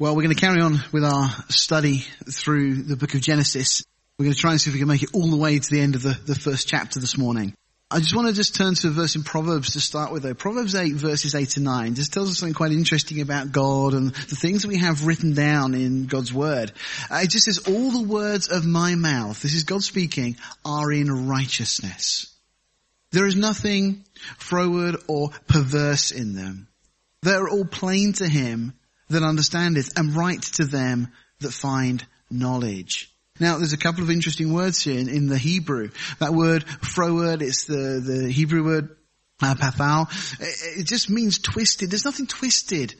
Well, we're going to carry on with our study through the book of Genesis. We're going to try and see if we can make it all the way to the end of the first chapter this morning. I just want to turn to a verse in Proverbs to start with, though. Proverbs 8, verses 8 to 9 just tells us something quite interesting about God and the things that we have written down in God's word. It just says, all the words of my mouth, this is God speaking, are in righteousness. There is nothing froward or perverse in them. They are all plain to him that understandeth, and right to them that find knowledge. Now, there's a couple of interesting words here in the Hebrew. That word, froward, it's the Hebrew word, paphal. It just means twisted. There's nothing twisted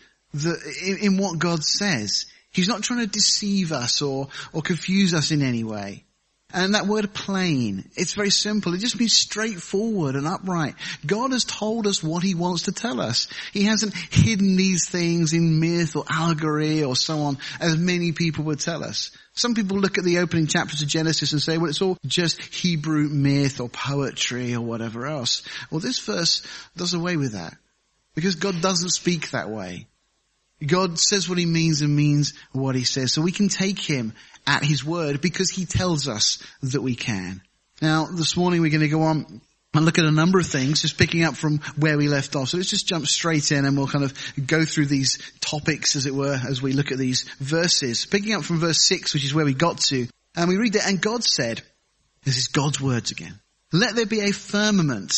in what God says. He's not trying to deceive us or confuse us in any way. And that word plain, it's very simple. It just means straightforward and upright. God has told us what he wants to tell us. He hasn't hidden these things in myth or allegory or so on, as many people would tell us. Some people look at the opening chapters of Genesis and say, well, it's all just Hebrew myth or poetry or whatever else. Well, this verse does away with that, because God doesn't speak that way. God says what he means and means what he says. So we can take him at his word because he tells us that we can. Now, this morning we're going to go on and look at a number of things, just picking up from where we left off. So let's just jump straight in and we'll kind of go through these topics, as it were, as we look at these verses. Picking up from verse 6, which is where we got to, and we read it, and God said, this is God's words again, let there be a firmament.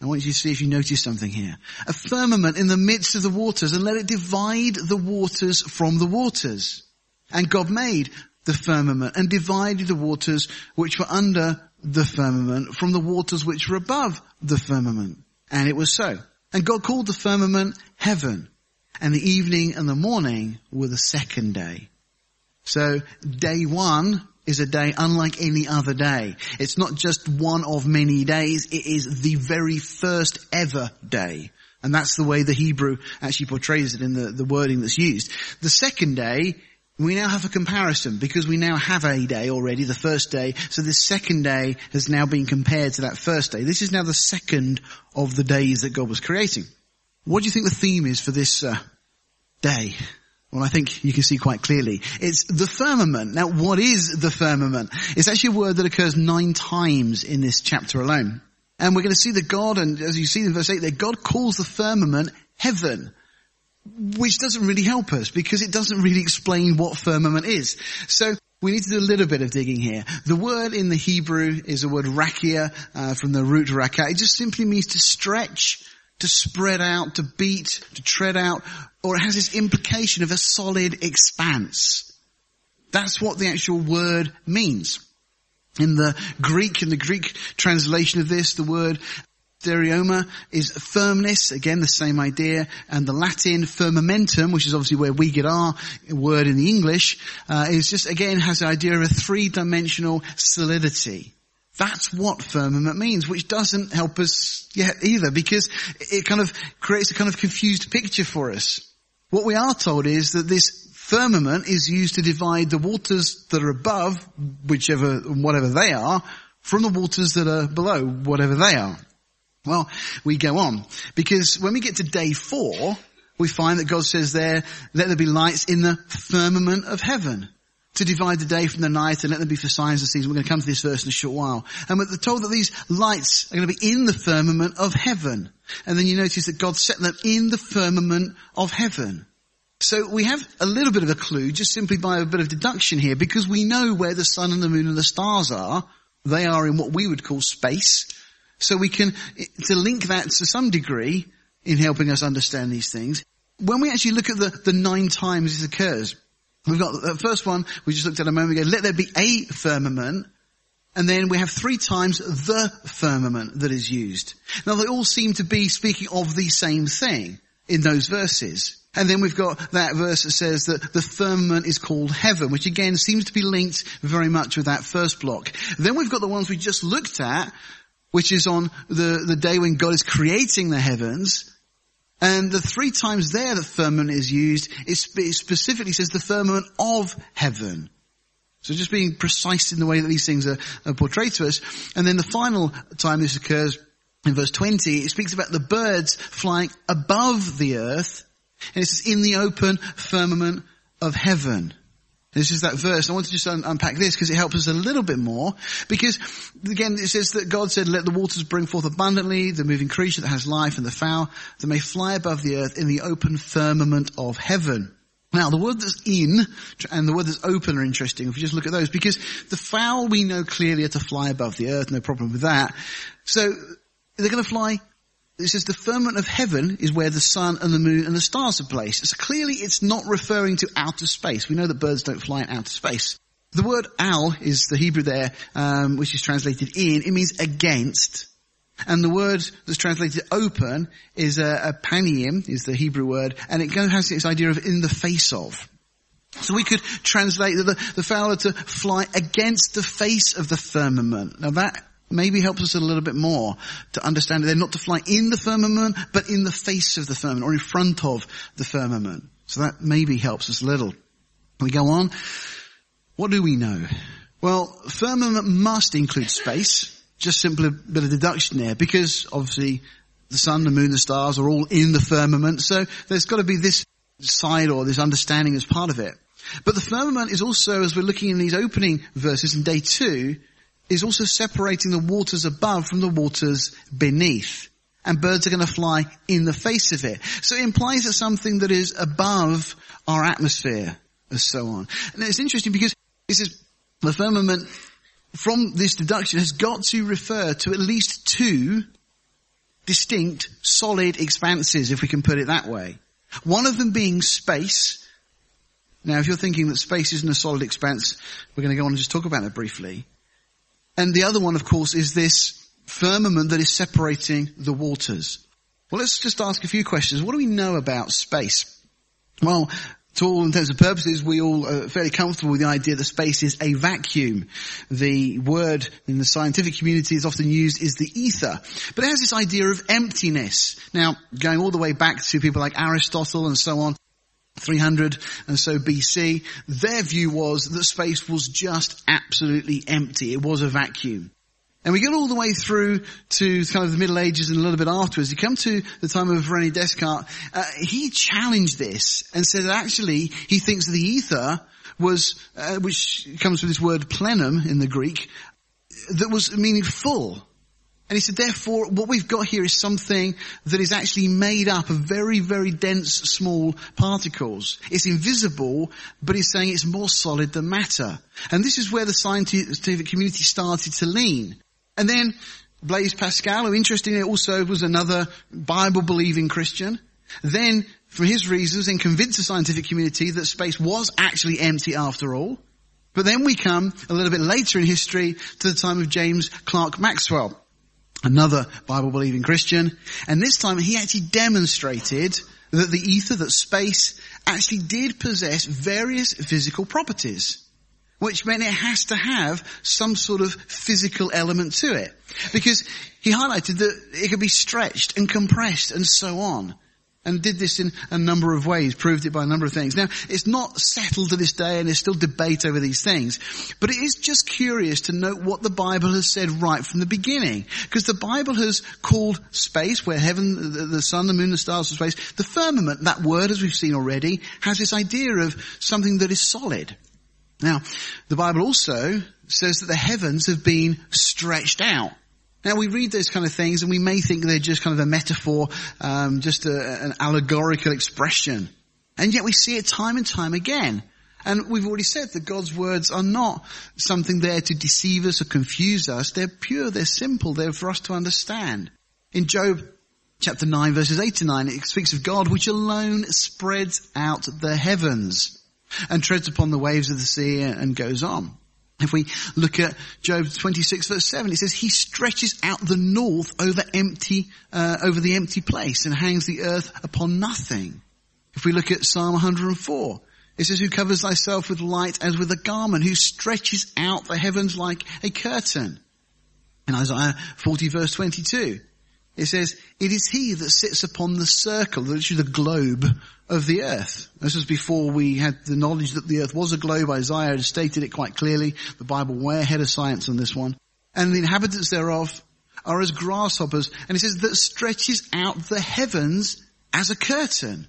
I want you to see if you notice something here. A firmament in the midst of the waters, and let it divide the waters from the waters. And God made the firmament and divided the waters which were under the firmament from the waters which were above the firmament. And it was so. And God called the firmament heaven. And the evening and the morning were the second day. So day one is a day unlike any other day. It's not just one of many days. It is the very first ever day. And that's the way the Hebrew actually portrays it in the wording that's used. The second day, we now have a comparison because we now have a day already, the first day. So this second day has now been compared to that first day. This is now the second of the days that God was creating. What do you think the theme is for this day? Well, I think you can see quite clearly. It's the firmament. Now, what is the firmament? It's actually a word that occurs 9 times in this chapter alone. And we're going to see that God, and as you see in verse 8 there, God calls the firmament heaven, which doesn't really help us because it doesn't really explain what firmament is. So we need to do a little bit of digging here. The word in the Hebrew is the word rakia, from the root raka. It just simply means to stretch, to spread out, to beat, to tread out, or it has this implication of a solid expanse. That's what the actual word means. In the Greek translation of this, the word stereoma is firmness, again the same idea, and the Latin firmamentum, which is obviously where we get our word in the English, is just, again, has the idea of a 3-dimensional solidity. That's what firmament means, which doesn't help us yet either, because it kind of creates a kind of confused picture for us. What we are told is that this firmament is used to divide the waters that are above, whatever they are, from the waters that are below, whatever they are. Well, we go on, because when we get to day 4, we find that God says there, let there be lights in the firmament of heaven, to divide the day from the night, and let them be for signs and seasons. We're going to come to this verse in a short while. And we're told that these lights are going to be in the firmament of heaven. And then you notice that God set them in the firmament of heaven. So we have a little bit of a clue just simply by a bit of deduction here, because we know where the sun and the moon and the stars are. They are in what we would call space. So we can, to link that to some degree in helping us understand these things. When we actually look at the 9 times this occurs, we've got the first one we just looked at a moment ago, let there be a firmament, and then we have 3 times the firmament that is used. Now they all seem to be speaking of the same thing in those verses. And then we've got that verse that says that the firmament is called heaven, which again seems to be linked very much with that first block. Then we've got the ones we just looked at, which is on the day when God is creating the heavens. And the 3 times there the firmament is used, it specifically says the firmament of heaven. So just being precise in the way that these things are portrayed to us. And then the final time this occurs, in verse 20, it speaks about the birds flying above the earth. And it says, in the open firmament of heaven. This is that verse. I want to just unpack this because it helps us a little bit more. Because, again, it says that God said, let the waters bring forth abundantly the moving creature that has life and the fowl that may fly above the earth in the open firmament of heaven. Now, the word that's in and the word that's open are interesting if you just look at those. Because the fowl we know clearly are to fly above the earth, no problem with that. So they're going to fly. It says the firmament of heaven is where the sun and the moon and the stars are placed. So clearly it's not referring to outer space. We know that birds don't fly in outer space. The word al is the Hebrew there, which is translated in. It means against. And the word that's translated open is a pangaea, is the Hebrew word. And it has this idea of in the face of. So we could translate that the fowl to fly against the face of the firmament. Now that maybe helps us a little bit more to understand that they're not to fly in the firmament, but in the face of the firmament or in front of the firmament. So that maybe helps us a little. We go on. What do we know? Well, firmament must include space. Just simply a bit of deduction there, because obviously the sun, the moon, the stars are all in the firmament. So there's got to be this side or this understanding as part of it. But the firmament is also, as we're looking in these opening verses in day 2, is also separating the waters above from the waters beneath. And birds are going to fly in the face of it. So it implies that something that is above our atmosphere and so on. And it's interesting because this is the firmament from this deduction has got to refer to at least 2 distinct solid expanses, if we can put it that way. One of them being space. Now, if you're thinking that space isn't a solid expanse, we're going to go on and just talk about it briefly. And the other one, of course, is this firmament that is separating the waters. Well, let's just ask a few questions. What do we know about space? Well, to all intents and purposes, we all are fairly comfortable with the idea that space is a vacuum. The word in the scientific community is often used is the ether. But it has this idea of emptiness. Now, going all the way back to people like Aristotle and so on, 300 and so BC, their view was that space was just absolutely empty. It was a vacuum. And we get all the way through to kind of the Middle Ages and a little bit afterwards. You come to the time of René Descartes. He challenged this and said that actually he thinks the ether was, which comes from this word plenum in the Greek, that was meaning full. And he said, therefore, what we've got here is something that is actually made up of very, very dense, small particles. It's invisible, but he's saying it's more solid than matter. And this is where the scientific community started to lean. And then Blaise Pascal, who interestingly also was another Bible-believing Christian, then, for his reasons, and convinced the scientific community that space was actually empty after all. But then we come, a little bit later in history, to the time of James Clerk Maxwell, another Bible-believing Christian. And this time he actually demonstrated that the ether, that space, actually did possess various physical properties, which meant it has to have some sort of physical element to it. Because he highlighted that it could be stretched and compressed and so on. And did this in a number of ways, proved it by a number of things. Now, it's not settled to this day and there's still debate over these things. But it is just curious to note what the Bible has said right from the beginning. Because the Bible has called space, where heaven, the sun, the moon, the stars, the space, the firmament, that word, as we've seen already, has this idea of something that is solid. Now, the Bible also says that the heavens have been stretched out. Now, we read those kind of things and we may think they're just kind of a metaphor, just an allegorical expression. And yet we see it time and time again. And we've already said that God's words are not something there to deceive us or confuse us. They're pure, they're simple, they're for us to understand. In Job chapter 9, verses 8 to 9, it speaks of God, which alone spreads out the heavens and treads upon the waves of the sea, and goes on. If we look at Job 26 verse 7, it says, he stretches out the north over the empty place and hangs the earth upon nothing. If we look at Psalm 104, it says, who covers thyself with light as with a garment, who stretches out the heavens like a curtain. In Isaiah 40 verse 22, it says, it is he that sits upon the circle, literally the globe of the earth. This was before we had the knowledge that the earth was a globe. Isaiah had stated it quite clearly. The Bible way ahead of science on this one. And the inhabitants thereof are as grasshoppers. And it says that stretches out the heavens as a curtain.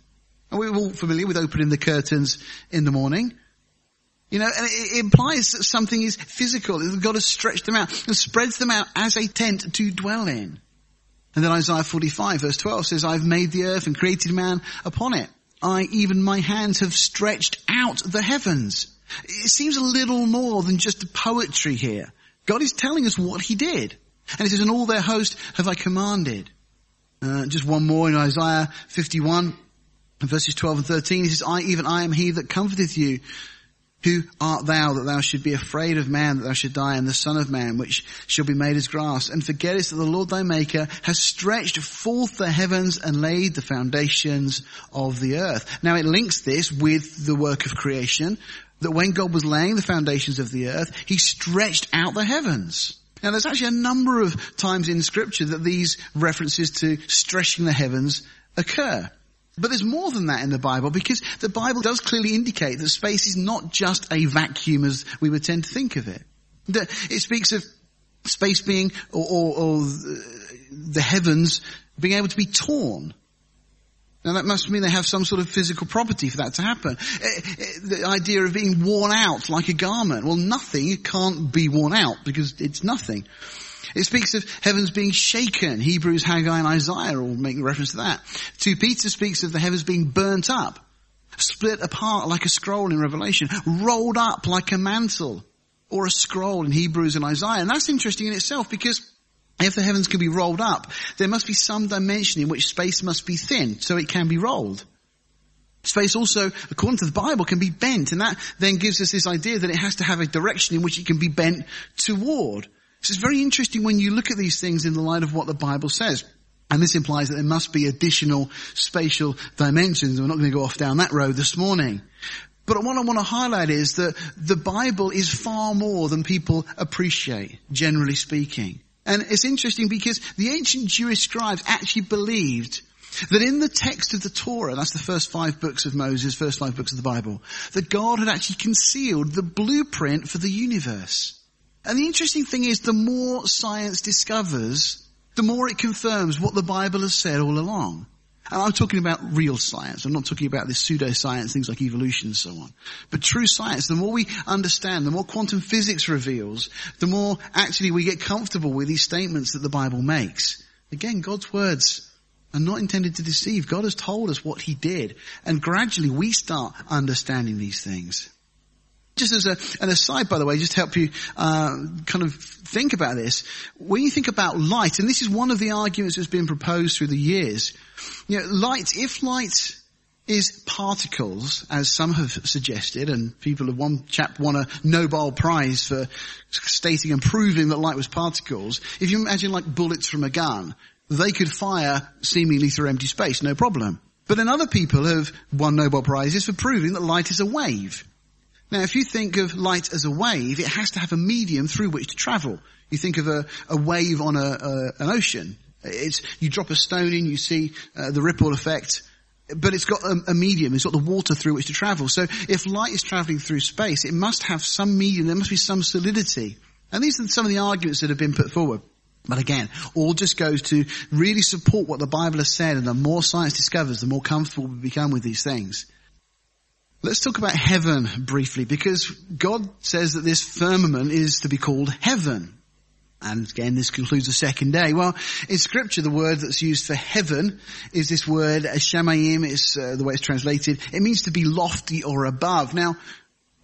And we're all familiar with opening the curtains in the morning. You know, and it implies that something is physical. God has stretched them out and spreads them out as a tent to dwell in. And then Isaiah 45 verse 12 says, I've made the earth and created man upon it. I, even my hands, have stretched out the heavens. It seems a little more than just poetry here. God is telling us what he did. And it says, and all their host have I commanded. Just one more in Isaiah 51 verses 12 and 13. He says, I am he that comforteth you. Who art thou that thou should be afraid of man, that thou should die, and the son of man, which shall be made as grass? And forgettest that the Lord thy maker has stretched forth the heavens and laid the foundations of the earth. Now it links this with the work of creation, that when God was laying the foundations of the earth, he stretched out the heavens. Now there's actually a number of times in scripture that these references to stretching the heavens occur. But there's more than that in the Bible, because the Bible does clearly indicate that space is not just a vacuum as we would tend to think of it. It speaks of space being, or the heavens being able to be torn. Now that must mean they have some sort of physical property for that to happen. The idea of being worn out like a garment. Well, nothing can't be worn out because it's nothing. It speaks of heavens being shaken. Hebrews, Haggai, and Isaiah all make reference to that. 2 Peter speaks of the heavens being burnt up, split apart like a scroll in Revelation, rolled up like a mantle or a scroll in Hebrews and Isaiah. And that's interesting in itself, because if the heavens can be rolled up, there must be some dimension in which space must be thin so it can be rolled. Space also, according to the Bible, can be bent, and that then gives us this idea that it has to have a direction in which it can be bent toward. So it's very interesting when you look at these things in the light of what the Bible says. And this implies that there must be additional spatial dimensions. We're not going to go off down that road this morning. But what I want to highlight is that the Bible is far more than people appreciate, generally speaking. And it's interesting because the ancient Jewish scribes actually believed that in the text of the Torah, that's the first 5 books of Moses, first 5 books of the Bible, that God had actually concealed the blueprint for the universe. And the interesting thing is, the more science discovers, the more it confirms what the Bible has said all along. And I'm talking about real science. I'm not talking about this pseudoscience, things like evolution and so on. But true science, the more we understand, the more quantum physics reveals, the more actually we get comfortable with these statements that the Bible makes. Again, God's words are not intended to deceive. God has told us what he did. And gradually we start understanding these things. Just as an aside, by the way, just to help you kind of think about this, when you think about light, and this is one of the arguments that's been proposed through the years, you know, light, if light is particles, as some have suggested, and people have, one chap won a Nobel Prize for stating and proving that light was particles, if you imagine like bullets from a gun, they could fire seemingly through empty space, no problem. But then other people have won Nobel Prizes for proving that light is a wave. Now, if you think of light as a wave, it has to have a medium through which to travel. You think of a wave on an ocean. You drop a stone in, you see the ripple effect, but it's got a medium. It's got the water through which to travel. So if light is traveling through space, it must have some medium. There must be some solidity. And these are some of the arguments that have been put forward. But again, all just goes to really support what the Bible has said, and the more science discovers, the more comfortable we become with these things. Let's talk about heaven briefly, because God says that this firmament is to be called heaven. And again, this concludes the second day. Well, in scripture, the word that's used for heaven is this word, shamayim, is the way it's translated. It means to be lofty or above. Now,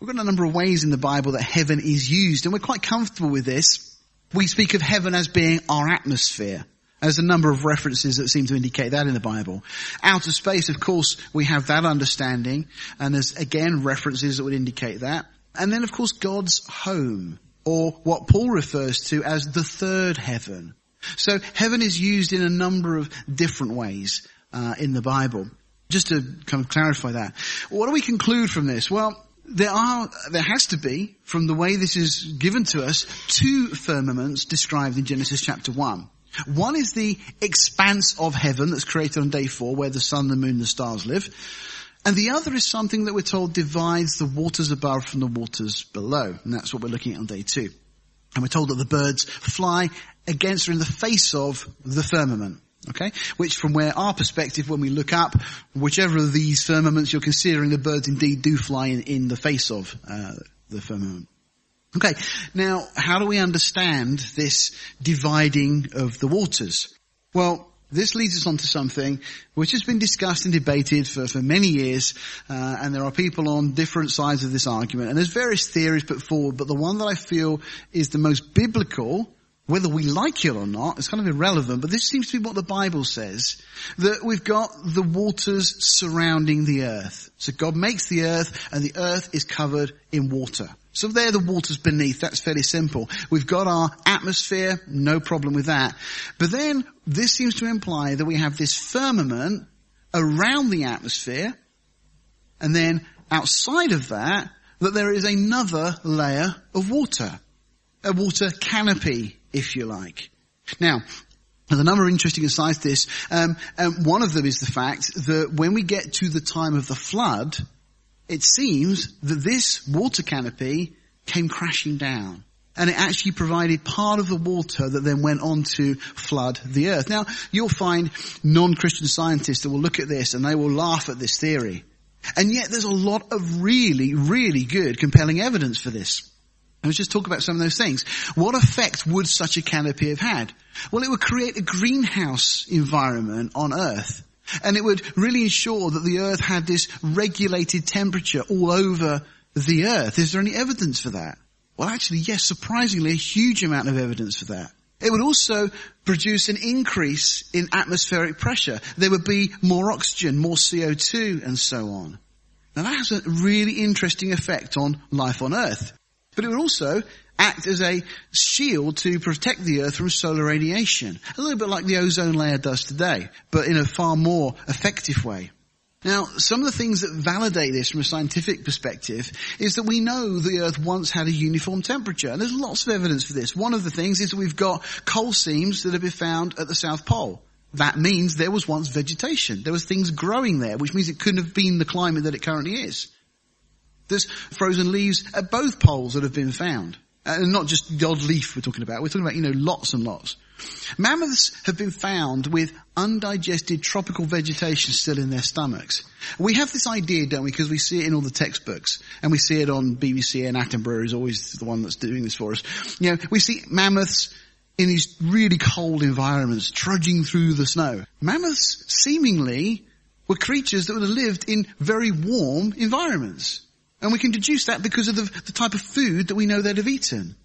we've got a number of ways in the Bible that heaven is used, and we're quite comfortable with this. We speak of heaven as being our atmosphere. There's a number of references that seem to indicate that in the Bible. Outer space, of course, we have that understanding. And there's, again, references that would indicate that. And then, of course, God's home, or what Paul refers to as the third heaven. So heaven is used in a number of different ways in the Bible. Just to kind of clarify that. What do we conclude from this? Well, there has to be, from the way this is given to us, 2 firmaments described in Genesis chapter 1. One is the expanse of heaven that's created on day 4, where the sun, the moon, and the stars live. And the other is something that we're told divides the waters above from the waters below. And that's what we're looking at on day 2. And we're told that the birds fly against or in the face of the firmament. Okay? Which from where our perspective, when we look up, whichever of these firmaments you're considering, the birds indeed do fly in the face of the firmament. Okay, now how do we understand this dividing of the waters? Well, this leads us on to something which has been discussed and debated for many years, and there are people on different sides of this argument, and there's various theories put forward, but the one that I feel is the most biblical, whether we like it or not, it's kind of irrelevant, but this seems to be what the Bible says, that we've got the waters surrounding the earth. So God makes the earth, and the earth is covered in water. So there, the waters beneath, that's fairly simple. We've got our atmosphere, no problem with that. But then this seems to imply that we have this firmament around the atmosphere, and then outside of that, that there is another layer of water, a water canopy, if you like. Now, there's a number of interesting insights to this, and one of them is the fact that when we get to the time of the flood, it seems that this water canopy came crashing down, and it actually provided part of the water that then went on to flood the earth. Now, you'll find non-Christian scientists that will look at this and they will laugh at this theory. And yet there's a lot of really, really good, compelling evidence for this. And let's just talk about some of those things. What effect would such a canopy have had? Well, it would create a greenhouse environment on earth. And it would really ensure that the earth had this regulated temperature all over the earth. Is there any evidence for that? Well, actually, yes, surprisingly, a huge amount of evidence for that. It would also produce an increase in atmospheric pressure. There would be more oxygen, more CO2, and so on. Now, that has a really interesting effect on life on earth. But it would also act as a shield to protect the earth from solar radiation. A little bit like the ozone layer does today, but in a far more effective way. Now, some of the things that validate this from a scientific perspective is that we know the earth once had a uniform temperature, and there's lots of evidence for this. One of the things is that we've got coal seams that have been found at the South Pole. That means there was once vegetation. There was things growing there, which means it couldn't have been the climate that it currently is. There's frozen leaves at both poles that have been found. And not just the odd leaf we're talking about. We're talking about, you know, lots and lots. Mammoths have been found with undigested tropical vegetation still in their stomachs. We have this idea, don't we, because we see it in all the textbooks. And we see it on BBC, and Attenborough is always the one that's doing this for us. You know, we see mammoths in these really cold environments trudging through the snow. Mammoths seemingly were creatures that would have lived in very warm environments. And we can deduce that because of the type of food that we know they'd have eaten.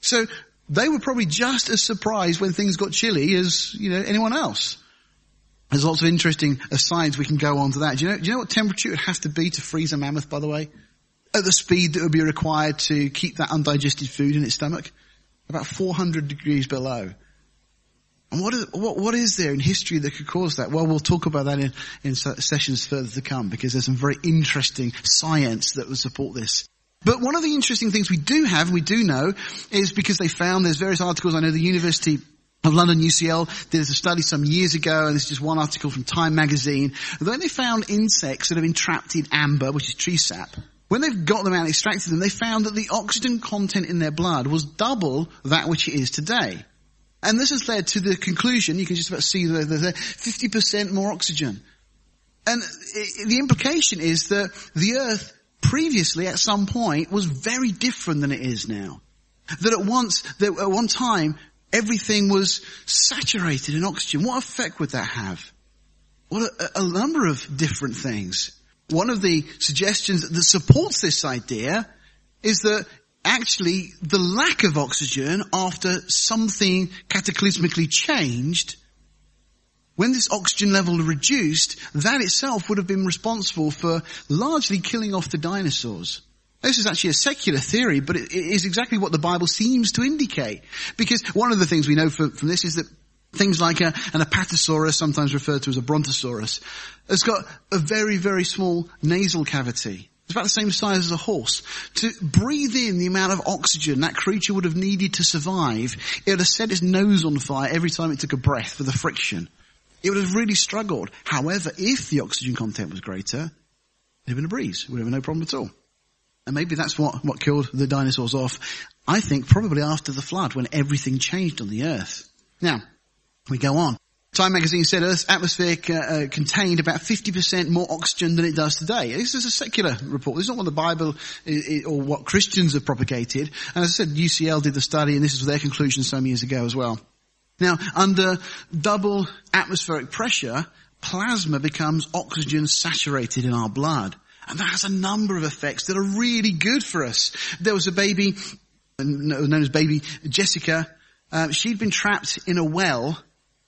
So they were probably just as surprised when things got chilly as, you know, anyone else. There's lots of interesting asides we can go on to that. Do you know what temperature it would have to be to freeze a mammoth, by the way? At the speed that would be required to keep that undigested food in its stomach? About 400 degrees below. And what is there in history that could cause that? Well, we'll talk about that in sessions further to come, because there's some very interesting science that would support this. But one of the interesting things we do have, and we do know, is because they found, there's various articles. I know the University of London, UCL, did a study some years ago, and this is just one article from Time magazine. When they found insects that have been trapped in amber, which is tree sap, when they've got them out and extracted them, they found that the oxygen content in their blood was double that which it is today. And this has led to the conclusion, you can just about see that there's 50% more oxygen. And the implication is that the earth previously at some point was very different than it is now. That at one time, everything was saturated in oxygen. What effect would that have? Well, a number of different things. One of the suggestions that supports this idea is that actually, the lack of oxygen after something cataclysmically changed, when this oxygen level reduced, that itself would have been responsible for largely killing off the dinosaurs. This is actually a secular theory, but it is exactly what the Bible seems to indicate. Because one of the things we know from this is that things like an Apatosaurus, sometimes referred to as a Brontosaurus, has got a very, very small nasal cavity. It's about the same size as a horse. To breathe in the amount of oxygen that creature would have needed to survive, it would have set its nose on fire every time it took a breath for the friction. It would have really struggled. However, if the oxygen content was greater, it would have been a breeze. It would have been no problem at all. And maybe that's what killed the dinosaurs off. I think probably after the flood, when everything changed on the earth. Now, we go on. Time magazine said Earth's atmosphere contained about 50% more oxygen than it does today. This is a secular report. This is not what the Bible or what Christians have propagated. And as I said, UCL did the study, and this is their conclusion some years ago as well. Now, under double atmospheric pressure, plasma becomes oxygen saturated in our blood. And that has a number of effects that are really good for us. There was a baby, known as baby Jessica. She'd been trapped in a well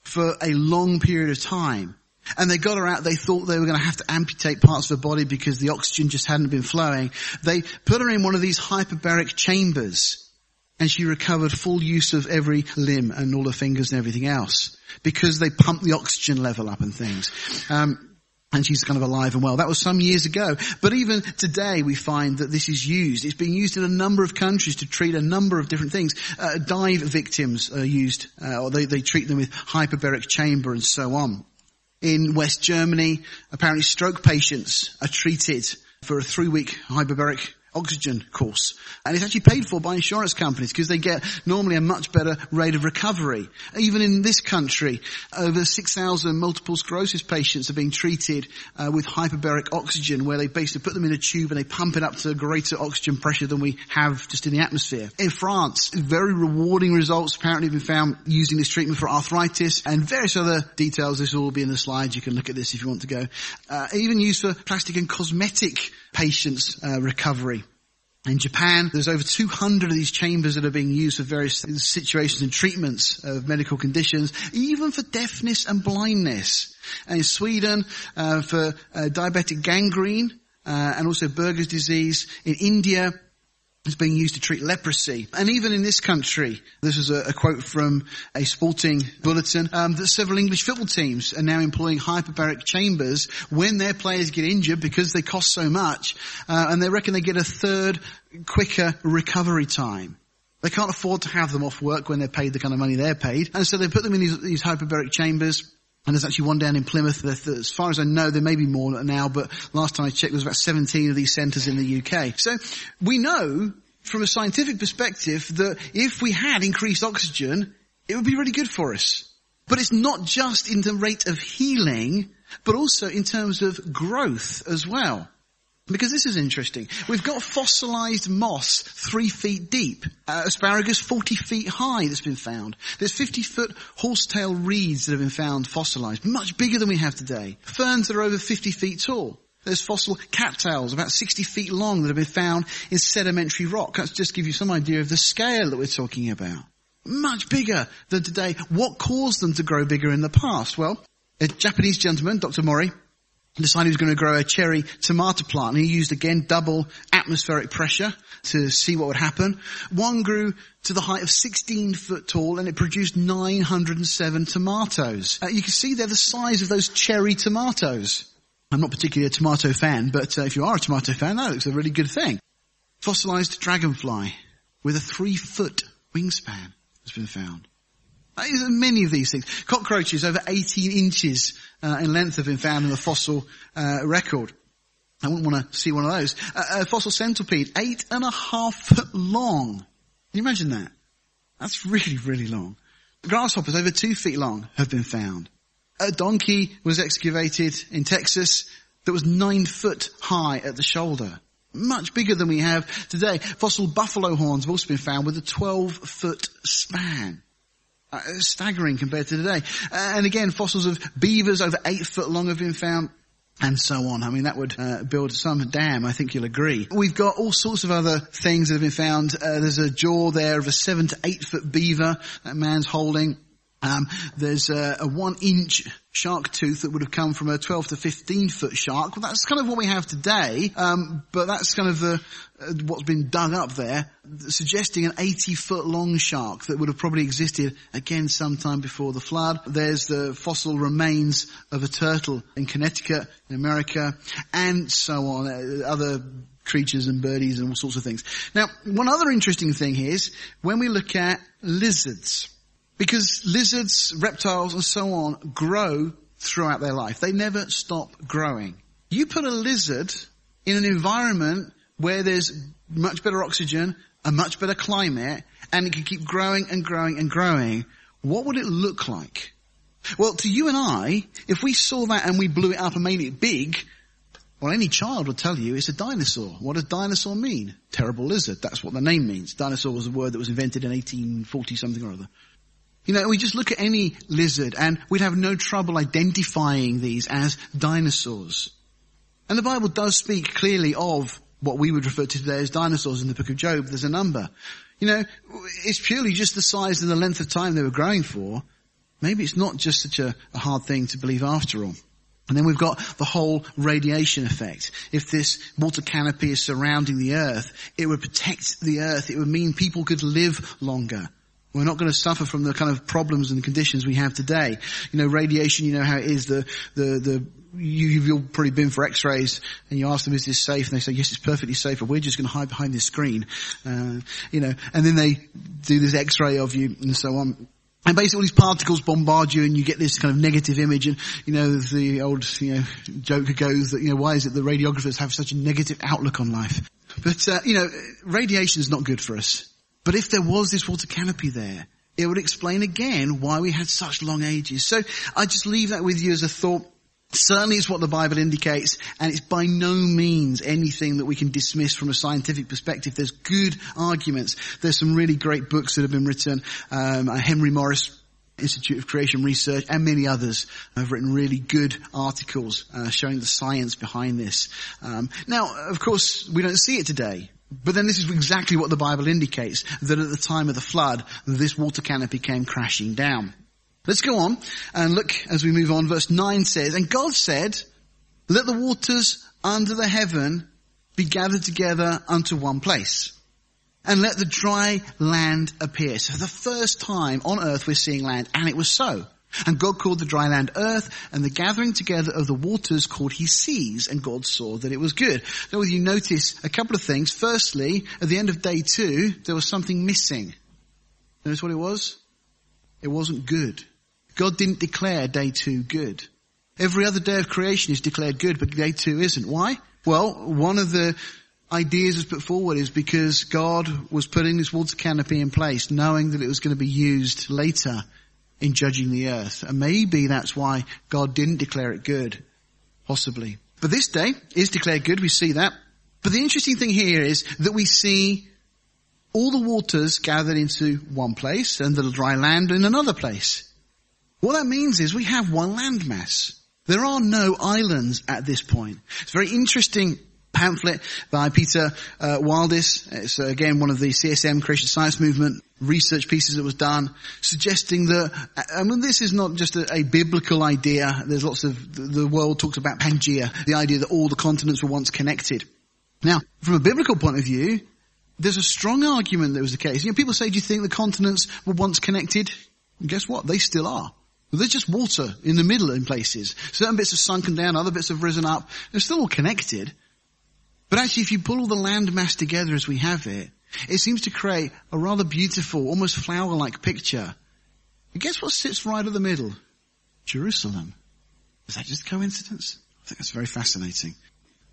for a long period of time. And they got her out. They thought they were going to have to amputate parts of her body because the oxygen just hadn't been flowing. They put her in one of these hyperbaric chambers, and she recovered full use of every limb and all her fingers and everything else because they pumped the oxygen level up and things. And she's kind of alive and well. That was some years ago. But even today we find that this is used. It's being used in a number of countries to treat a number of different things. Dive victims are used, or they treat them with hyperbaric chamber and so on. In West Germany, apparently stroke patients are treated for a 3-week hyperbaric oxygen course. And it's actually paid for by insurance companies because they get normally a much better rate of recovery. Even in this country, over 6,000 multiple sclerosis patients are being treated with hyperbaric oxygen, where they basically put them in a tube and they pump it up to a greater oxygen pressure than we have just in the atmosphere. In France, very rewarding results apparently have been found using this treatment for arthritis and various other details. This will all be in the slides. You can look at this if you want to go. Even used for plastic and cosmetic patients' recovery. In Japan, there's over 200 of these chambers that are being used for various situations and treatments of medical conditions, even for deafness and blindness. And in Sweden, for diabetic gangrene and also Berger's disease. In India, it's being used to treat leprosy. And even in this country, this is a quote from a sporting bulletin, that several English football teams are now employing hyperbaric chambers when their players get injured because they cost so much, and they reckon they get a third quicker recovery time. They can't afford to have them off work when they're paid the kind of money they're paid. And so they put them in these hyperbaric chambers. And there's actually one down in Plymouth. As far as I know, there may be more now, but last time I checked, there was about 17 of these centres in the UK. So we know from a scientific perspective that if we had increased oxygen, it would be really good for us. But it's not just in the rate of healing, but also in terms of growth as well. Because this is interesting. We've got fossilized moss 3 feet deep, asparagus 40 feet high that's been found. There's 50-foot horsetail reeds that have been found fossilized, much bigger than we have today. Ferns that are over 50 feet tall. There's fossil cattails about 60 feet long that have been found in sedimentary rock. That's just to give you some idea of the scale that we're talking about. Much bigger than today. What caused them to grow bigger in the past? Well, a Japanese gentleman, Dr. Mori, decided he was going to grow a cherry tomato plant, and he used again double atmospheric pressure to see what would happen. One grew to the height of 16 foot tall, and it produced 907 tomatoes. You can see they're the size of those cherry tomatoes. I'm not particularly a tomato fan, but if you are a tomato fan, that looks a really good thing. Fossilized dragonfly with a 3-foot wingspan has been found. Many of these things. Cockroaches over 18 inches in length have been found in the fossil record. I wouldn't want to see one of those. A fossil centipede, 8.5 foot long. Can you imagine that? That's really, really long. Grasshoppers over 2 feet long have been found. A donkey was excavated in Texas that was 9 foot high at the shoulder. Much bigger than we have today. Fossil buffalo horns have also been found with a 12-foot span. Staggering compared to today. And again, fossils of beavers over 8 foot long have been found, and so on. I mean, that would build some dam, I think you'll agree. We've got all sorts of other things that have been found. There's a jaw there of a 7 to 8 foot beaver that man's holding. There's a 1-inch shark tooth that would have come from a 12 to 15 foot shark. Well, that's kind of what we have today, but that's kind of the what's been dug up there, suggesting an 80 foot long shark that would have probably existed again sometime before the flood. There's the fossil remains of a turtle in Connecticut, in America, and so on, other creatures and birdies and all sorts of things. Now, one other interesting thing is when we look at lizards. Because lizards, reptiles, and so on grow throughout their life. They never stop growing. You put a lizard in an environment where there's much better oxygen, a much better climate, and it can keep growing and growing and growing. What would it look like? Well, to you and I, if we saw that and we blew it up and made it big, well, any child would tell you it's a dinosaur. What does dinosaur mean? Terrible lizard. That's what the name means. Dinosaur was a word that was invented in 1840-something or other. You know, we just look at any lizard and we'd have no trouble identifying these as dinosaurs. And the Bible does speak clearly of what we would refer to today as dinosaurs. In the book of Job, there's a number. You know, it's purely just the size and the length of time they were growing for. Maybe it's not just such a hard thing to believe after all. And then we've got the whole radiation effect. If this water canopy is surrounding the earth, it would protect the earth. It would mean people could live longer. We're not going to suffer from the kind of problems and conditions we have today. You know, radiation, you know how it is. You've probably been for x-rays and you ask them, is this safe? And they say, yes, it's perfectly safe, but we're just going to hide behind this screen. You know, and then they do this x-ray of you and so on. And basically all these particles bombard you and you get this kind of negative image. And, you know, the old, you know, joke goes that, you know, why is it the radiographers have such a negative outlook on life? But, you know, radiation is not good for us. But if there was this water canopy there, it would explain again why we had such long ages. So I just leave that with you as a thought. Certainly it's what the Bible indicates, and it's by no means anything that we can dismiss from a scientific perspective. There's good arguments. There's some really great books that have been written. Henry Morris, Institute of Creation Research, and many others have written really good articles showing the science behind this. Now, of course, we don't see it today. But then this is exactly what the Bible indicates, that at the time of the flood, this water canopy came crashing down. Let's go on and look as we move on. Verse 9 says, and God said, let the waters under the heaven be gathered together unto one place, and let the dry land appear. So for the first time on earth we're seeing land, and it was so. And God called the dry land earth, and the gathering together of the waters called he seas, and God saw that it was good. Now, you notice a couple of things. Firstly, at the end of day 2, there was something missing. Notice what it was? It wasn't good. God didn't declare day 2 good. Every other day of creation is declared good, but day 2 isn't. Why? Well, one of the ideas was put forward is because God was putting this water canopy in place, knowing that it was going to be used later in judging the earth. And maybe that's why God didn't declare it good, possibly. But this day is declared good, we see that. But the interesting thing here is that we see all the waters gathered into one place and the dry land in another place. What that means is we have one landmass. There are no islands at this point. It's a very interesting pamphlet by Peter Wildis. It's again one of the CSM, Creation Science Movement, research pieces that was done, suggesting that, I mean, this is not just a biblical idea. There's lots of, the world talks about Pangaea, the idea that all the continents were once connected. Now, from a biblical point of view, there's a strong argument that was the case. You know, people say, do you think the continents were once connected? And guess what? They still are. There's just water in the middle in places. Certain bits have sunken down, other bits have risen up. They're still all connected. But actually, if you pull all the land mass together as we have it, it seems to create a rather beautiful, almost flower-like picture. And guess what sits right at the middle? Jerusalem. Is that just coincidence? I think that's very fascinating.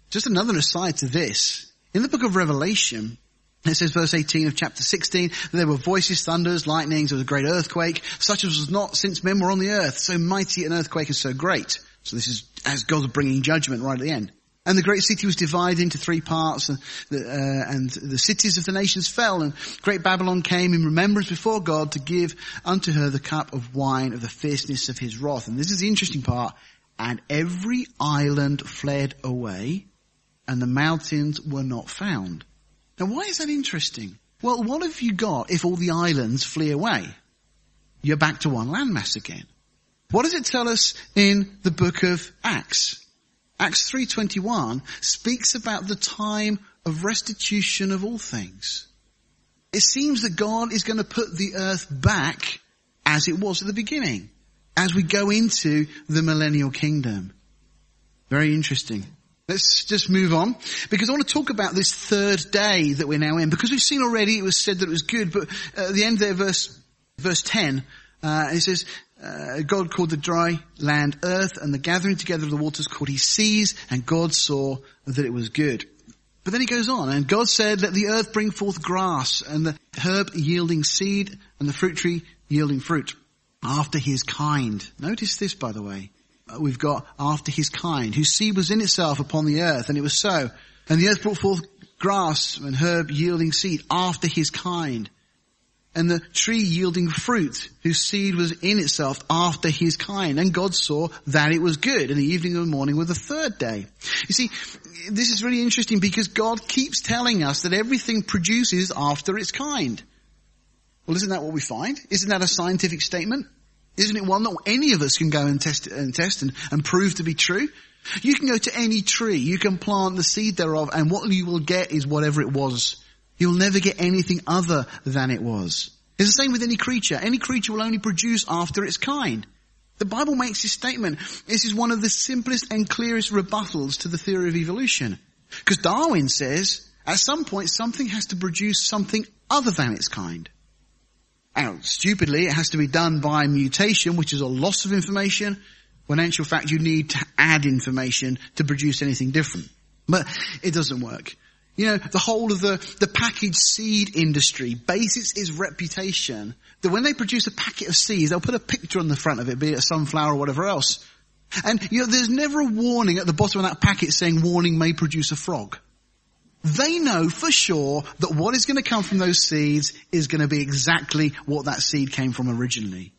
Just another aside to this. In the book of Revelation, it says, verse 18 of chapter 16, there were voices, thunders, lightnings, there was a great earthquake, such as was not since men were on the earth, so mighty an earthquake and so great. So this is as God's bringing judgment right at the end. And the great city was divided into 3 parts, and the cities of the nations fell, and great Babylon came in remembrance before God to give unto her the cup of wine of the fierceness of his wrath. And this is the interesting part. And every island fled away, and the mountains were not found. Now, why is that interesting? Well, what have you got if all the islands flee away? You're back to one landmass again. What does it tell us in the book of Acts? Acts 3:21 speaks about the time of restitution of all things. It seems that God is going to put the earth back as it was at the beginning, as we go into the millennial kingdom. Very interesting. Let's just move on, because I want to talk about this third day that we're now in, because we've seen already it was said that it was good, but at the end there, verse 10, it says, God called the dry land earth, and the gathering together of the waters called he seas, and God saw that it was good. But then he goes on, and God said, let the earth bring forth grass, and the herb yielding seed, and the fruit tree yielding fruit. after his kind. Notice this, by the way. We've got after his kind, whose seed was in itself upon the earth, and it was so. And the earth brought forth grass and herb yielding seed after his kind, and the tree yielding fruit, whose seed was in itself after his kind. And God saw that it was good, and the evening and the morning were the third day. You see, this is really interesting because God keeps telling us that everything produces after its kind. Well, isn't that what we find? Isn't that a scientific statement? Isn't it one that any of us can go and test and prove to be true? You can go to any tree, you can plant the seed thereof, and what you will get is whatever it was. You'll never get anything other than it was. It's the same with any creature. Any creature will only produce after its kind. The Bible makes this statement. This is one of the simplest and clearest rebuttals to the theory of evolution. Because Darwin says, at some point, something has to produce something other than its kind. Now, stupidly, it has to be done by mutation, which is a loss of information, when in actual fact you need to add information to produce anything different. But it doesn't work. You know, the whole of the packaged seed industry bases its reputation that when they produce a packet of seeds, they'll put a picture on the front of it, be it a sunflower or whatever else. And, you know, there's never a warning at the bottom of that packet saying, warning may produce a frog. They know for sure that what is going to come from those seeds is going to be exactly what that seed came from originally.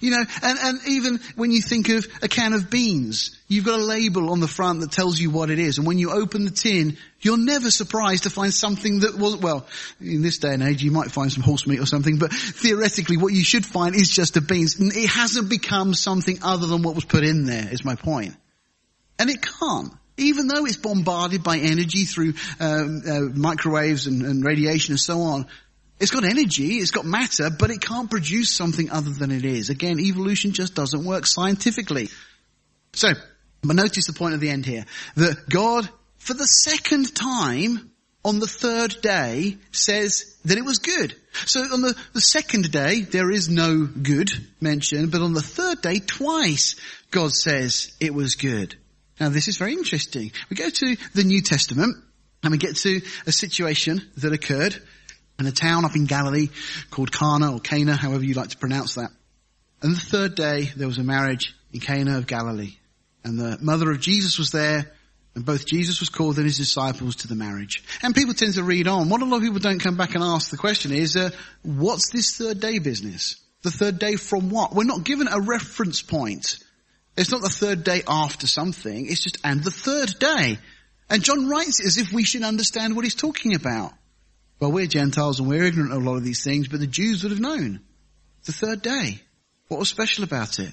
You know, and even when you think of a can of beans, you've got a label on the front that tells you what it is. And when you open the tin, you're never surprised to find something that wasn't, well, in this day and age, you might find some horse meat or something. But theoretically, what you should find is just the beans. And it hasn't become something other than what was put in there, is my point. And it can't. Even though it's bombarded by energy through microwaves and radiation and so on, it's got energy, it's got matter, but it can't produce something other than it is. Again, evolution just doesn't work scientifically. So, but notice the point of the end here, that God, for the second time, on the third day, says that it was good. So on the second day, there is no good mentioned, but on the third day, twice, God says it was good. Now, this is very interesting. We go to the New Testament, and we get to a situation that occurred in a town up in Galilee called Cana, however you like to pronounce that. And the third day, there was a marriage in Cana of Galilee. And the mother of Jesus was there, and both Jesus was called and his disciples to the marriage. And people tend to read on. What a lot of people don't come back and ask the question is, what's this third day business? The third day from what? We're not given a reference point. It's not the third day after something. It's just, and the third day. And John writes it as if we should understand what he's talking about. Well, we're Gentiles and we're ignorant of a lot of these things, but the Jews would have known. The third day. What was special about it?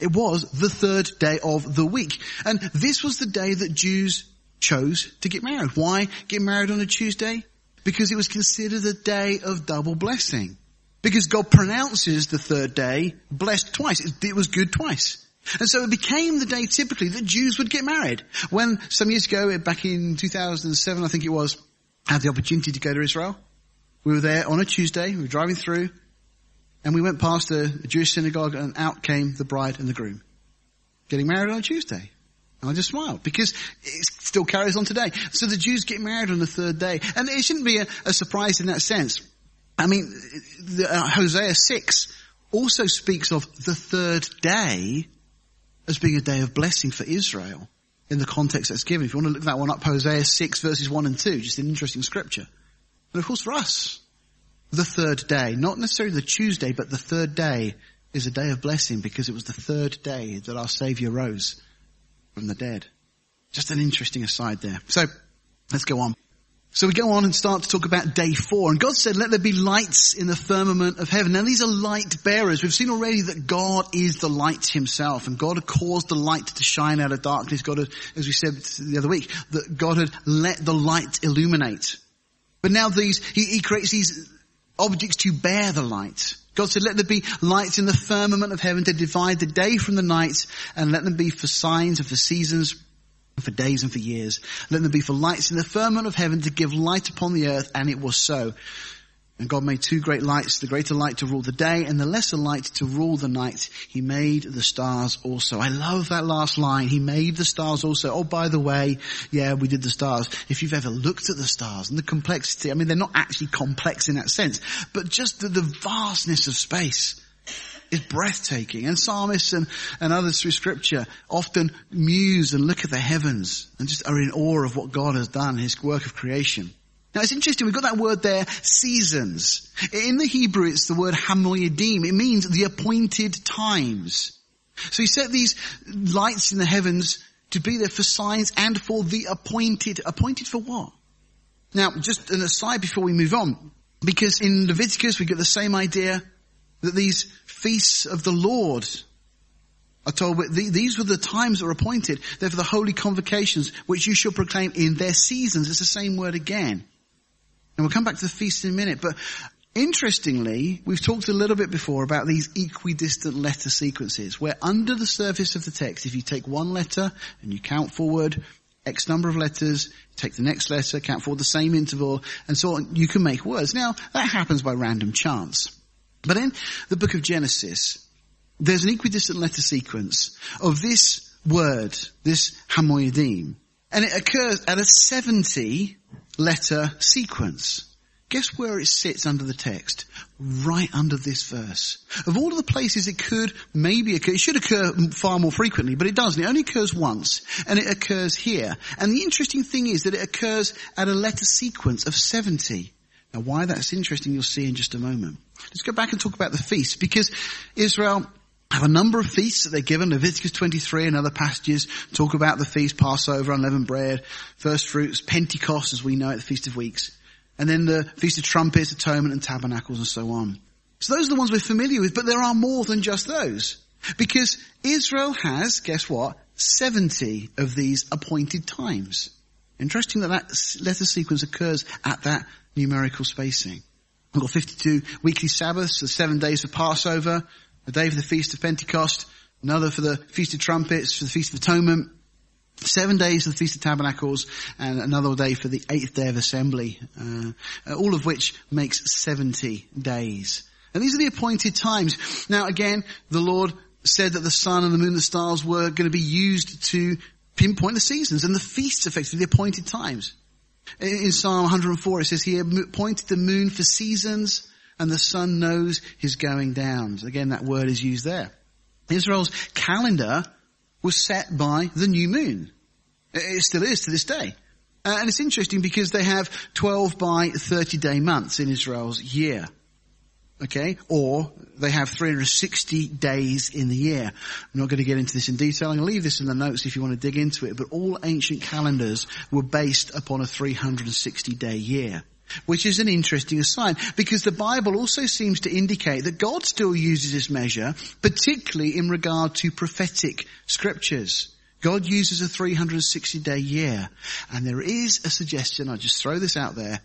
It was the third day of the week. And this was the day that Jews chose to get married. Why get married on a Tuesday? Because it was considered a day of double blessing. Because God pronounces the third day blessed twice. It was good twice. And so it became the day typically that Jews would get married. When some years ago, back in 2007, I think it was, had the opportunity to go to Israel. We were there on a Tuesday. We were driving through and we went past a Jewish synagogue and out came the bride and the groom getting married on a Tuesday. And I just smiled because it still carries on today. So the Jews get married on the third day. And it shouldn't be a surprise in that sense. I mean, Hosea 6 also speaks of the third day as being a day of blessing for Israel. In the context that's given. If you want to look that one up, Hosea 6 verses 1 and 2, just an interesting scripture. And of course for us, the third day, not necessarily the Tuesday, but the third day is a day of blessing because it was the third day that our Savior rose from the dead. Just an interesting aside there. So let's go on. So we go on and start to talk about day 4. And God said, let there be lights in the firmament of heaven. Now these are light bearers. We've seen already that God is the light himself. And God had caused the light to shine out of darkness. God had, as we said the other week, that God had let the light illuminate. But now these, he creates these objects to bear the light. God said, let there be lights in the firmament of heaven to divide the day from the night. And let them be for signs and for seasons, for days and for years. Let them be for lights in the firmament of heaven to give light upon the earth, and it was so. And God made two great lights, the greater light to rule the day and the lesser light to rule the night. He made the stars also. I love that last line. He made the stars also. Oh, by the way, yeah, we did the stars. If you've ever looked at the stars and the complexity, I mean, they're not actually complex in that sense, but just the vastness of space. is breathtaking. And psalmists and others through Scripture often muse and look at the heavens and just are in awe of what God has done, his work of creation. Now, it's interesting. We've got that word there, seasons. In the Hebrew, it's the word hamoyedim. It means the appointed times. So he set these lights in the heavens to be there for signs and for the appointed. Appointed for what? Now, just an aside before we move on, because in Leviticus, we get the same idea that these feasts of the Lord are told, these were the times that were appointed. They're for the holy convocations, which you shall proclaim in their seasons. It's the same word again. And we'll come back to the feast in a minute. But interestingly, we've talked a little bit before about these equidistant letter sequences, where under the surface of the text, if you take one letter and you count forward X number of letters, take the next letter, count forward the same interval, and so on, you can make words. Now, that happens by random chance. But in the book of Genesis, there's an equidistant letter sequence of this word, this hamoyedim, and it occurs at a 70-letter sequence. Guess where it sits under the text? Right under this verse. Of all of the places it could maybe occur, it should occur far more frequently, but it doesn't. It only occurs once, and it occurs here. And the interesting thing is that it occurs at a letter sequence of 70. Now, why that's interesting, you'll see in just a moment. Let's go back and talk about the feasts, because Israel have a number of feasts that they're given. Leviticus 23 and other passages talk about the feast, Passover, unleavened bread, first fruits, Pentecost, as we know it, the Feast of Weeks. And then the Feast of Trumpets, Atonement and Tabernacles and so on. So those are the ones we're familiar with, but there are more than just those. Because Israel has, guess what, 70 of these appointed times. Interesting that that letter sequence occurs at that numerical spacing. We've got 52 weekly Sabbaths, the 7 days for Passover, a day for the Feast of Pentecost, another for the Feast of Trumpets, for the Feast of Atonement, 7 days for the Feast of Tabernacles, and another day for the 8th day of assembly, all of which makes 70 days. And these are the appointed times. Now, again, the Lord said that the sun and the moon and the stars were going to be used to pinpoint the seasons and the feasts, effectively, the appointed times. In Psalm 104, it says, he appointed the moon for seasons, and the sun knows his going down. Again, that word is used there. Israel's calendar was set by the new moon. It still is to this day. And it's interesting because they have 12 by 30-day months in Israel's year. Okay? Or they have 360 days in the year. I'm not going to get into this in detail. I'm going to leave this in the notes if you want to dig into it. But all ancient calendars were based upon a 360-day year, which is an interesting aside, because the Bible also seems to indicate that God still uses this measure, particularly in regard to prophetic scriptures. God uses a 360-day year. And there is a suggestion, I'll just throw this out there,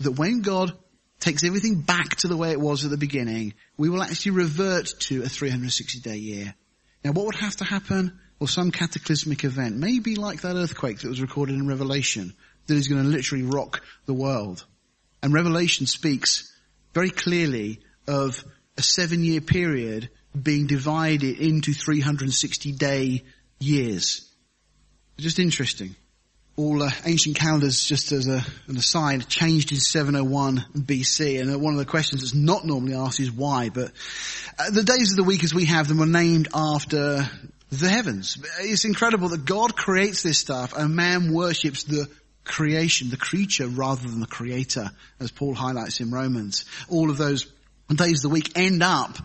that when God takes everything back to the way it was at the beginning, we will actually revert to a 360-day year. Now, what would have to happen? Well, some cataclysmic event, maybe like that earthquake that was recorded in Revelation, that is going to literally rock the world. And Revelation speaks very clearly of a 7-year period being divided into 360-day years. Just interesting. All ancient calendars, just as an aside, changed in 701 BC. And one of the questions that's not normally asked is why. But the days of the week as we have them were named after the heavens. It's incredible that God creates this stuff and man worships the creation, the creature rather than the creator, as Paul highlights in Romans. All of those days of the week end up,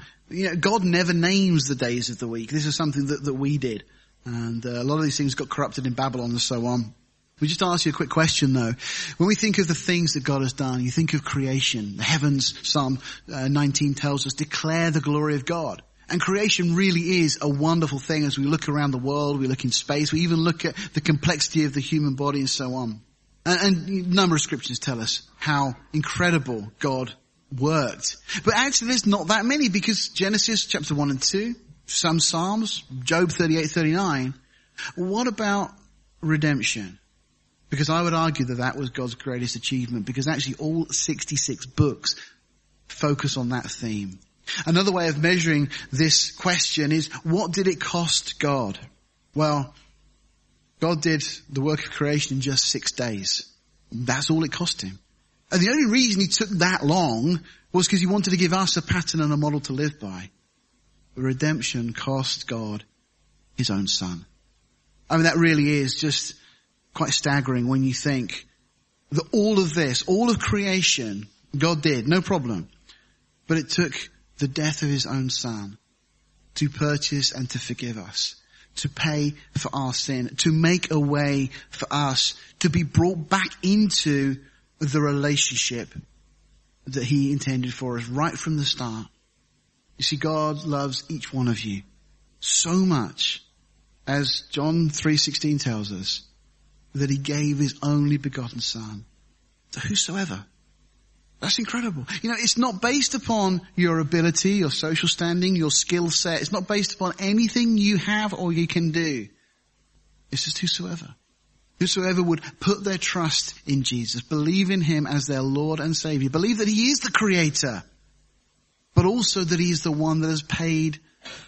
God never names the days of the week. This is something that we did. And a lot of these things got corrupted in Babylon and so on. We just ask you a quick question though. When we think of the things that God has done, you think of creation, the heavens, Psalm 19 tells us, declare the glory of God. And creation really is a wonderful thing as we look around the world, we look in space, we even look at the complexity of the human body and so on. And a number of scriptures tell us how incredible God worked. But actually there's not that many, because Genesis chapter 1 and 2, some Psalms, Job 38, 39. What about redemption? Because I would argue that that was God's greatest achievement, because actually all 66 books focus on that theme. Another way of measuring this question is, what did it cost God? Well, God did the work of creation in just 6 days. That's all it cost him. And the only reason he took that long was because he wanted to give us a pattern and a model to live by. redemption cost God his own son. I mean, that really is just quite staggering when you think that all of this, all of creation, God did, no problem. But it took the death of his own son to purchase and to forgive us, to pay for our sin, to make a way for us to be brought back into the relationship that he intended for us right from the start. You see, God loves each one of you so much, as John 3:16 tells us, that he gave his only begotten son to whosoever. That's incredible. You know, it's not based upon your ability, your social standing, your skill set. It's not based upon anything you have or you can do. It's just whosoever. Whosoever would put their trust in Jesus, believe in him as their Lord and Savior, believe that he is the creator, but also that he is the one that has paid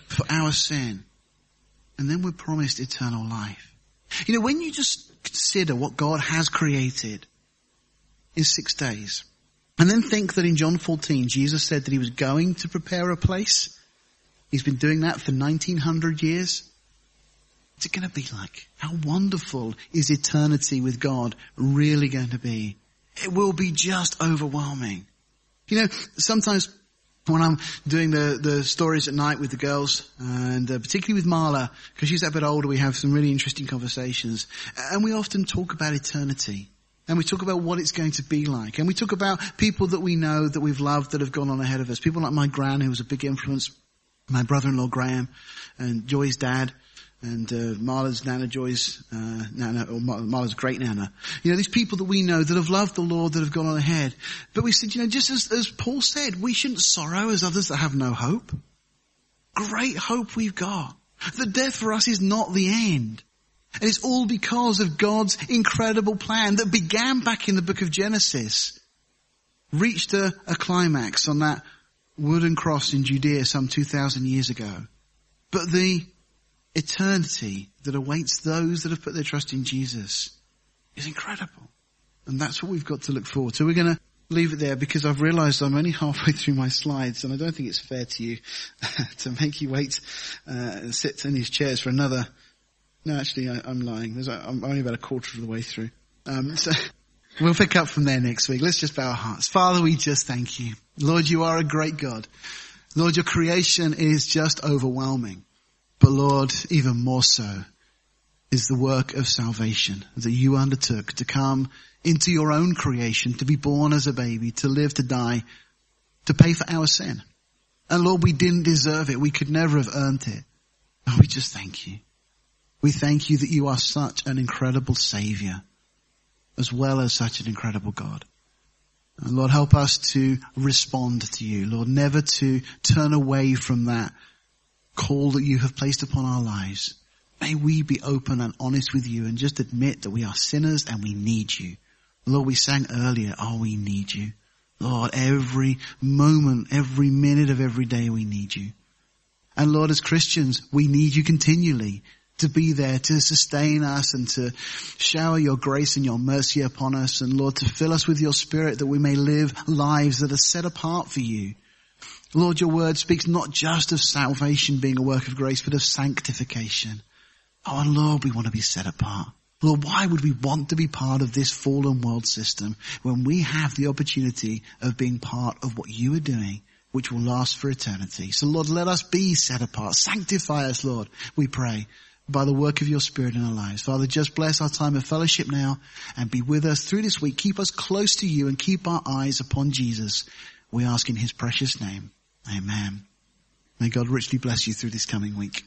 for our sin. And then we're promised eternal life. You know, when you just consider what God has created in 6 days, and then think that in John 14, Jesus said that he was going to prepare a place. He's been doing that for 1900 years. What's it going to be like? How wonderful is eternity with God really going to be? It will be just overwhelming. You know, sometimes when I'm doing the stories at night with the girls, and particularly with Marla, because she's a bit older, we have some really interesting conversations. And we often talk about eternity. And we talk about what it's going to be like. And we talk about people that we know, that we've loved, that have gone on ahead of us. People like my gran, who was a big influence, my brother-in-law Graham, and Joy's dad, and Marla's nana, Joy's nana, or Marla's great nana. You know, these people that we know that have loved the Lord, that have gone on ahead. But we said, you know, just as Paul said, we shouldn't sorrow as others that have no hope. Great hope we've got. The death for us is not the end. And it's all because of God's incredible plan that began back in the book of Genesis, reached a climax on that wooden cross in Judea some 2,000 years ago. But the eternity that awaits those that have put their trust in Jesus is incredible. And that's what we've got to look forward to. We're going to leave it there because I've realized I'm only halfway through my slides, and I don't think it's fair to you to make you wait and sit in these chairs for another. No, actually, I'm lying. I'm only about a quarter of the way through. So we'll pick up from there next week. Let's just bow our hearts. Father, we just thank you. Lord, you are a great God. Lord, your creation is just overwhelming. But Lord, even more so is the work of salvation that you undertook to come into your own creation, to be born as a baby, to live, to die, to pay for our sin. And Lord, we didn't deserve it. We could never have earned it. Oh, we just thank you. We thank you that you are such an incredible Savior, as well as such an incredible God. And Lord, help us to respond to you, Lord, never to turn away from that call that you have placed upon our lives. May we be open and honest with you and just admit that we are sinners and we need you. Lord, we sang earlier, oh, we need you. Lord, every moment, every minute of every day we need you. And Lord, as Christians, we need you continually, to be there, to sustain us and to shower your grace and your mercy upon us. And Lord, to fill us with your spirit that we may live lives that are set apart for you. Lord, your word speaks not just of salvation being a work of grace, but of sanctification. Oh, and Lord, we want to be set apart. Lord, why would we want to be part of this fallen world system when we have the opportunity of being part of what you are doing, which will last for eternity? So Lord, let us be set apart. Sanctify us, Lord, we pray, by the work of your spirit in our lives. Father, just bless our time of fellowship now and be with us through this week. Keep us close to you and keep our eyes upon Jesus. We ask in his precious name. Amen. May God richly bless you through this coming week.